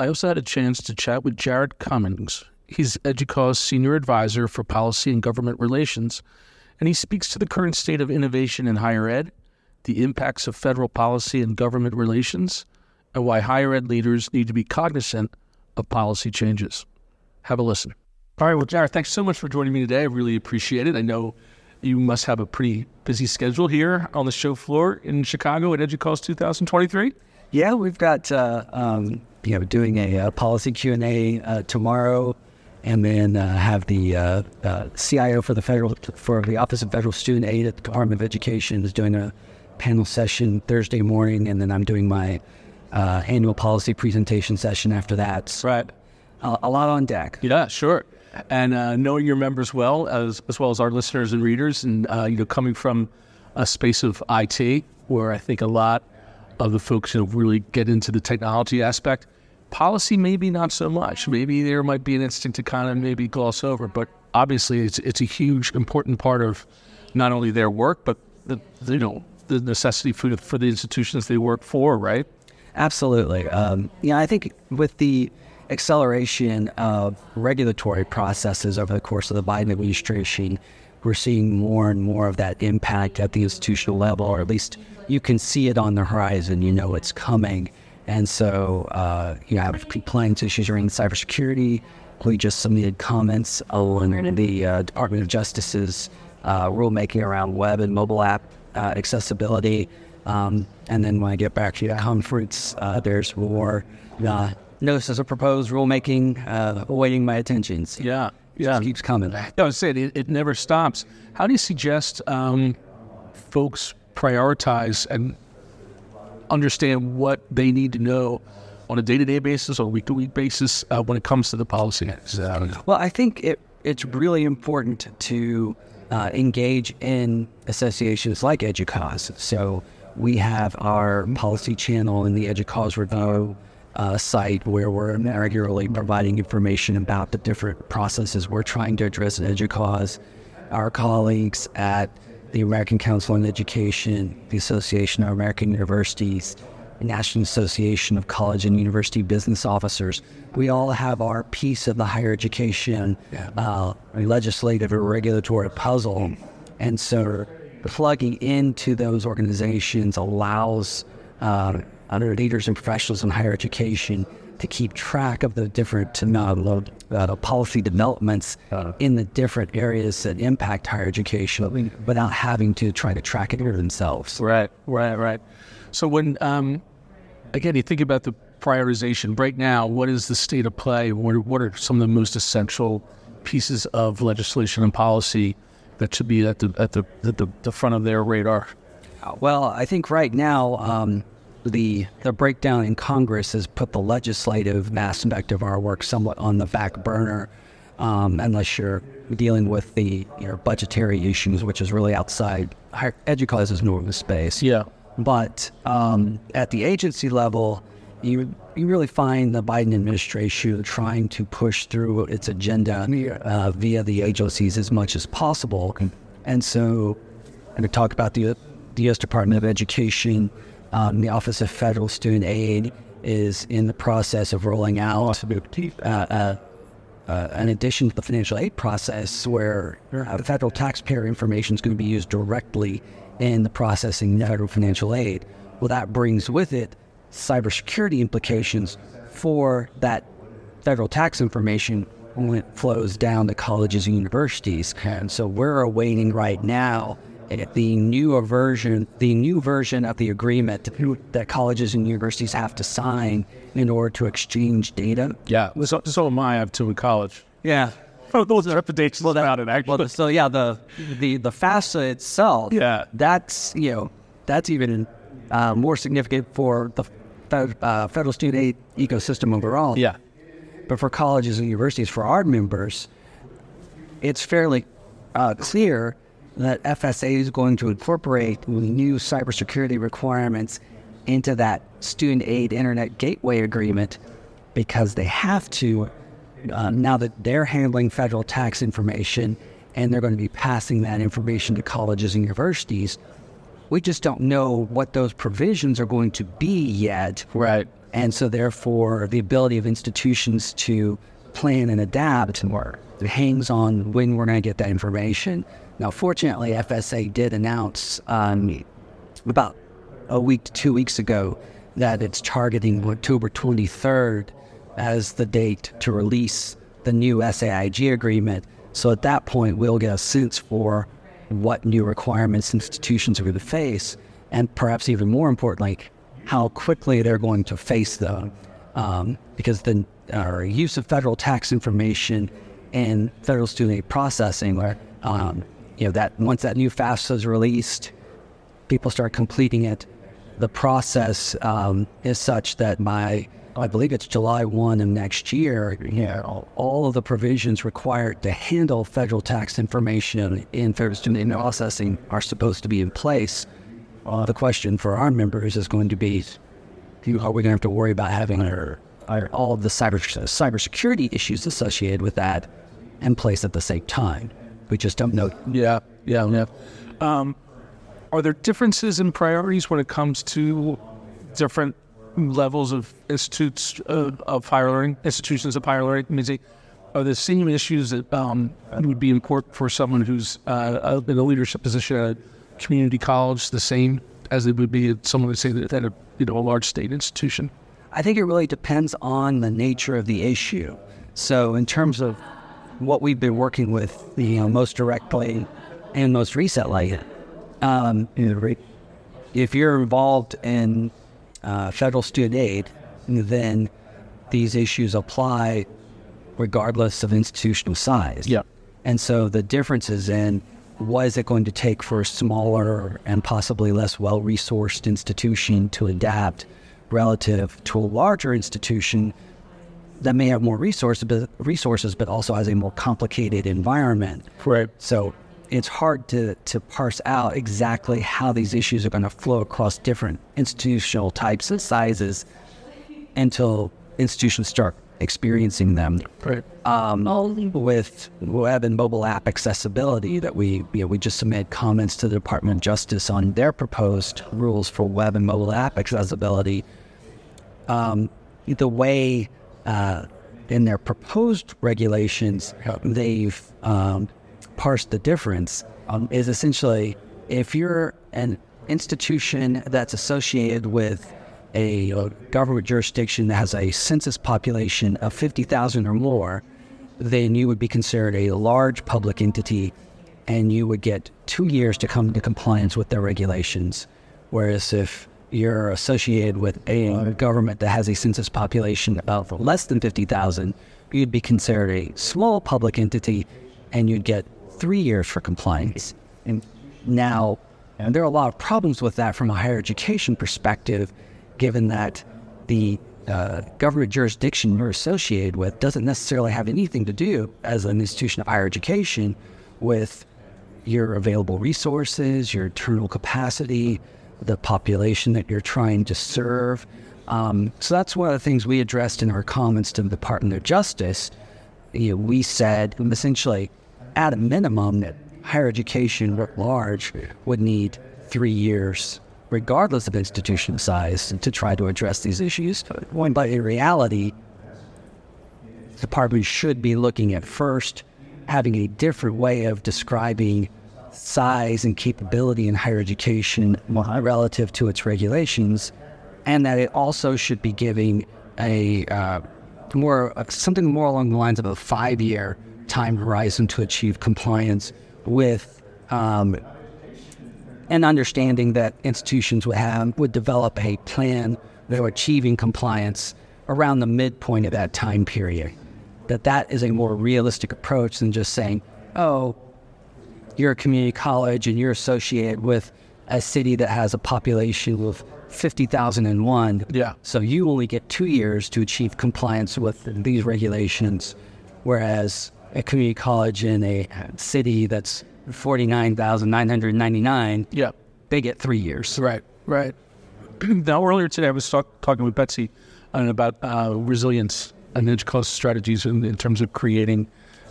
I also had a chance to chat with Jarret Cummings. He's EDUCAUSE Senior Advisor for Policy and Government Relations, and he speaks to the current state of innovation in higher ed, the impacts of federal policy and government relations, and why higher ed leaders need to be cognizant of policy changes. Have a listen. All right, well, Jarret, thanks so much for joining me today. I really appreciate it. I know you must have a pretty busy schedule here on the show floor in Chicago at EDUCAUSE 2023. Yeah, we've got doing a policy Q&A tomorrow, and then have the CIO for the Office of Federal Student Aid at the Department of Education is doing a panel session Thursday morning, and then I'm doing my annual policy presentation session after that. Right. A lot on deck. Yeah, sure. And knowing your members well as our listeners and readers, and coming from a space of IT, where I think a lot of the folks really get into the technology aspect. Policy, maybe not so much. Maybe there might be an instinct to kind of maybe gloss over, but obviously it's a huge, important part of not only their work, but the necessity for the institutions they work for, right? Absolutely. I think with the acceleration of regulatory processes over the course of the Biden administration, we're seeing more and more of that impact at the institutional level, or at least you can see it on the horizon. You know it's coming. And so, you have compliance issues around cybersecurity. We just submitted comments on the Department of Justice's rulemaking around web and mobile app accessibility. And then when I get back to the conference, there's more notices of proposed rulemaking awaiting my attention. So it keeps coming. No, it never stops. How do you suggest folks prioritize and understand what they need to know on a day-to-day basis or week-to-week basis when it comes to the policy? Well, I think it's really important to engage in associations like EDUCAUSE. So we have our policy channel in the EDUCAUSE Review site, where we're regularly providing information about the different processes we're trying to address at EDUCAUSE. Our colleagues at the American Council on Education, the Association of American Universities, the National Association of College and University Business Officers. We all have our piece of the higher education legislative or regulatory puzzle. And so plugging into those organizations allows other leaders and professionals in higher education to keep track of the different policy developments in the different areas that impact higher education without having to try to track it themselves. Right. So when, again, you think about the prioritization right now, what is the state of play? What are some of the most essential pieces of legislation and policy that should be at the front of their radar? Well, I think right now, the breakdown in Congress has put the legislative aspect of our work somewhat on the back burner, unless you're dealing with the budgetary issues, which is really outside EDUCAUSE's normal space. Yeah. But at the agency level, you really find the Biden administration trying to push through its agenda via the agencies as much as possible. And so, and to talk about the U.S. Department of Education. The Office of Federal Student Aid is in the process of rolling out an addition to the financial aid process where federal taxpayer information is going to be used directly in the processing of federal financial aid. Well, that brings with it cybersecurity implications for that federal tax information when it flows down to colleges and universities. And so we're awaiting right now the new version of the agreement that colleges and universities have to sign in order to exchange data. Yeah, so am I. I have two in college. Yeah. Oh, those are updates about it, actually. Well, so, yeah, the FAFSA itself, that's even more significant for the federal student aid ecosystem overall. Yeah. But for colleges and universities, for our members, it's fairly clear that FSA is going to incorporate new cybersecurity requirements into that Student Aid Internet Gateway Agreement because they have to, now that they're handling federal tax information and they're going to be passing that information to colleges and universities. We just don't know what those provisions are going to be yet. Right. And so therefore, the ability of institutions to plan and adapt more hangs on when we're going to get that information. Now, fortunately, FSA did announce about a week to 2 weeks ago that it's targeting October 23rd as the date to release the new SAIG agreement. So at that point, we'll get a sense for what new requirements institutions are going to face, and perhaps even more importantly, how quickly they're going to face them, because the use of federal tax information and federal student aid processing, where that once that new FAFSA is released, people start completing it. The process is such that I believe it's July 1 of next year, all of the provisions required to handle federal tax information in federal student aid processing are supposed to be in place. The question for our members is going to be, are we going to have to worry about having all of the cybersecurity issues associated with that in place at the same time? We just don't know. Yeah. Are there differences in priorities when it comes to different levels of institutions of higher learning? Are there same issues that would be important for someone who's in a leadership position at a community college the same as it would be at someone would say that a a large state institution? I think it really depends on the nature of the issue. So in terms of what we've been working with, most directly and most recently, if you're involved in federal student aid, then these issues apply regardless of institutional size. Yeah. And so the difference is in what is it going to take for a smaller and possibly less well-resourced institution to adapt relative to a larger institution that may have more resources, but also has a more complicated environment. Right. So it's hard to parse out exactly how these issues are going to flow across different institutional types and sizes until institutions start experiencing them. Right. With web and mobile app accessibility, that we just submitted comments to the Department of Justice on their proposed rules for web and mobile app accessibility. The way in their proposed regulations they've parse the difference is essentially, if you're an institution that's associated with a government jurisdiction that has a census population of 50,000 or more, then you would be considered a large public entity and you would get 2 years to come into compliance with their regulations. Whereas if you're associated with a government that has a census population of less than 50,000, you'd be considered a small public entity and you'd get 3 years for compliance. And now, there are a lot of problems with that from a higher education perspective, given that the government jurisdiction you're associated with doesn't necessarily have anything to do, as an institution of higher education, with your available resources, your internal capacity, the population that you're trying to serve. So that's one of the things we addressed in our comments to the Department of Justice. We said, essentially, at a minimum, that higher education at large would need 3 years, regardless of institution size, to try to address these issues. But in reality, the department should be looking at first having a different way of describing size and capability in higher education relative to its regulations, and that it also should be giving something more along the lines of a 5-year time horizon to achieve compliance with an understanding that institutions would develop a plan for achieving compliance around the midpoint of that time period. That is a more realistic approach than just saying, oh, you're a community college and you're associated with a city that has a population of 50,001. Yeah. So you only get 2 years to achieve compliance with these regulations, whereas a community college in a city that's 49,999, they get 3 years. Right. Now, earlier today, I was talking with Betsy about resilience and EDUCAUSE strategies in terms of creating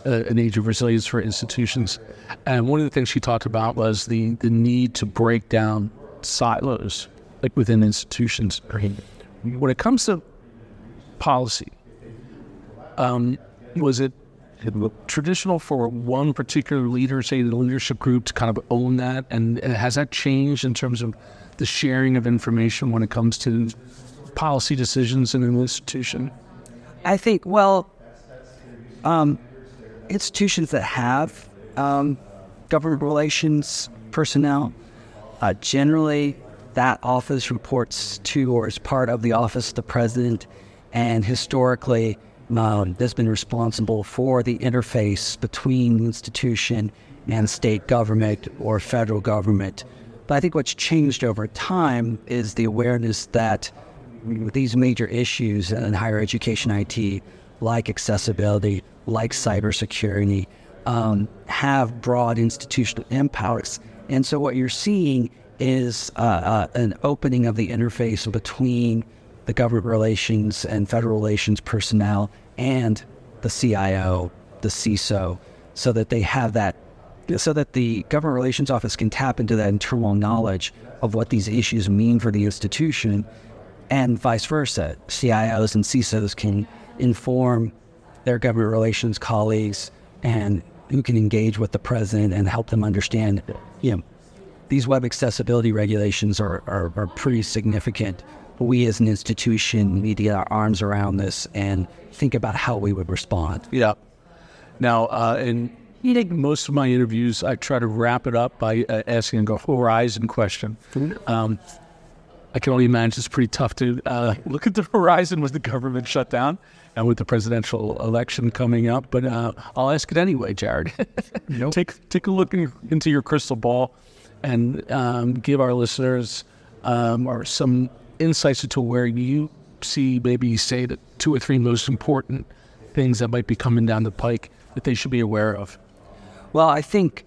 an age of resilience for institutions. And one of the things she talked about was the need to break down silos, like within institutions, When it comes to policy, was it traditional for one particular leader, say the leadership group, to kind of own that? And has that changed in terms of the sharing of information when it comes to policy decisions in an institution? I think, well, institutions that have government relations personnel, generally that office reports to or is part of the office of the president, and historically that's been responsible for the interface between the institution and state government or federal government. But I think what's changed over time is the awareness that these major issues in higher education IT, like accessibility, like cybersecurity, have broad institutional impacts. And so what you're seeing is an opening of the interface between the government relations and federal relations personnel and the CIO, the CISO, so that they have that, so that the government relations office can tap into that internal knowledge of what these issues mean for the institution, and vice versa. CIOs and CISOs can inform their government relations colleagues and who can engage with the president and help them understand, you know, these web accessibility regulations are pretty significant. We as an institution need to get our arms around this and think about how we would respond. Yeah. Now, in most of my interviews, I try to wrap it up by asking a horizon question. I can only imagine it's pretty tough to look at the horizon with the government shutdown and with the presidential election coming up, but I'll ask it anyway, Jarret. Nope. Take a look into your crystal ball and give our listeners or some insights into where you see maybe, say, the 2 or 3 most important things that might be coming down the pike that they should be aware of. Well, I think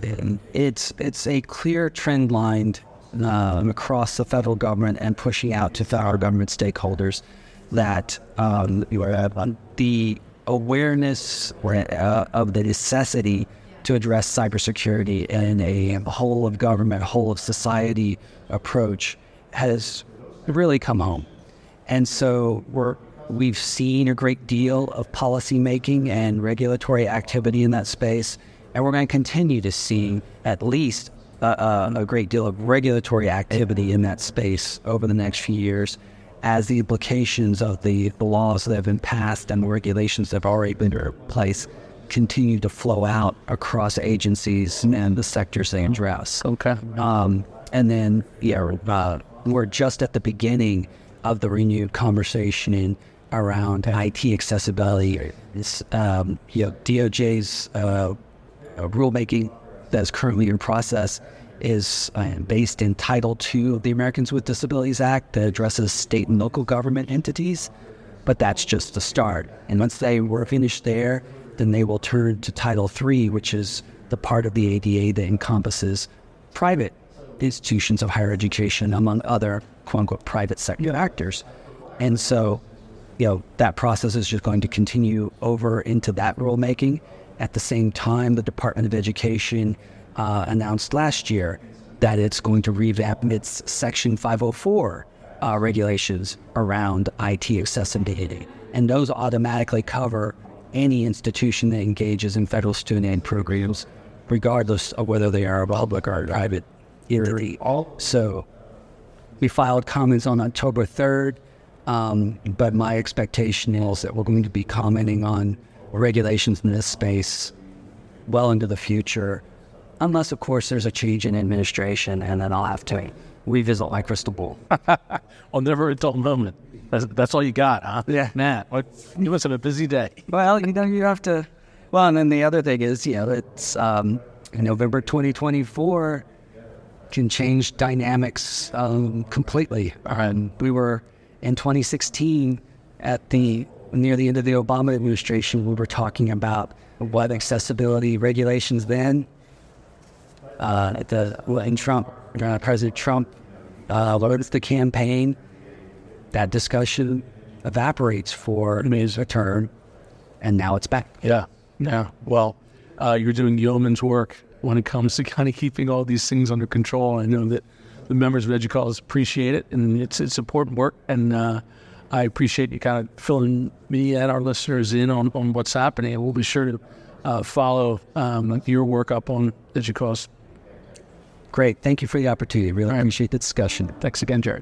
it's a clear trend line across the federal government and pushing out to federal government stakeholders that the awareness of the necessity to address cybersecurity in a whole of government, whole of society approach has really come home. And so we've seen a great deal of policy making and regulatory activity in that space, and we're going to continue to see at least a great deal of regulatory activity in that space over the next few years as the implications of the laws that have been passed and the regulations that have already been in place continue to flow out across agencies and the sectors they address. Okay. And then, we're just at the beginning of the renewed conversation around IT accessibility. This, DOJ's rulemaking that's currently in process is based in Title II of the Americans with Disabilities Act that addresses state and local government entities, but that's just the start. And once they were finished there, then they will turn to Title III, which is the part of the ADA that encompasses private institutions of higher education, among other quote-unquote private sector actors. And so, that process is just going to continue over into that rulemaking. At the same time, the Department of Education announced last year that it's going to revamp its Section 504 regulations around IT accessibility. And those automatically cover any institution that engages in federal student aid programs, regardless of whether they are a public or a private entity. So we filed comments on October 3rd, but my expectation is that we're going to be commenting on regulations in this space well into the future, unless, of course, there's a change in administration, and then I'll have to revisit my crystal ball. I'll never until the moment. That's all you got, huh? Yeah. Matt, you must have a busy day. Well, you have to... Well, and then the other thing is, it's November 2024 can change dynamics completely. We were, in 2016, at the... near the end of the Obama administration, we were talking about what accessibility regulations then. President Trump loads the campaign. That discussion evaporates for his return, and now it's back. Yeah. Well, you're doing yeoman's work when it comes to kind of keeping all these things under control. I know that the members of EDUCAUSE appreciate it, and it's important work. And I appreciate you kind of filling me and our listeners in on what's happening. And we'll be sure to follow your work up on EDUCAUSE. Great. Thank you for the opportunity. Really appreciate the discussion. Thanks again, Jarret.